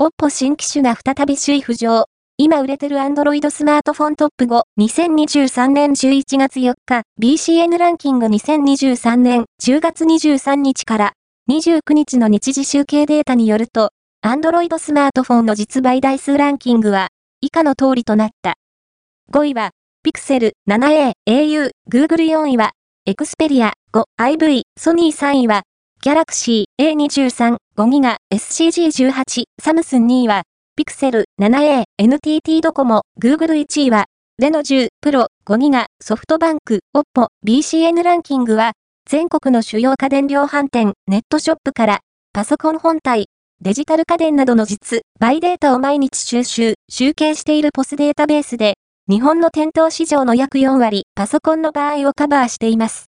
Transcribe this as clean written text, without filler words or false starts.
OPPO 新機種が再び首位浮上。今売れてる Android スマートフォントップ5、2023年11月4日、BCN ランキング2023年10月23日から29日の日時集計データによると、Android スマートフォンの実売台数ランキングは、以下の通りとなった。5位は、Pixel 7a、au、Google 4位は、Xperia 5、iV、Sony 3位は、Galaxy A23、5GB、SCG18、Samsung 2位は、Pixel 7a、NTT ドコモ、Google 1位は、レノ10、Pro、5GB、ソフトバンク、OPPO、BCN ランキングは、全国の主要家電量販店、ネットショップから、パソコン本体、デジタル家電などの実売データを毎日収集、集計しているPOSデータベースで、日本の店頭市場の約4割、パソコンの場合をカバーしています。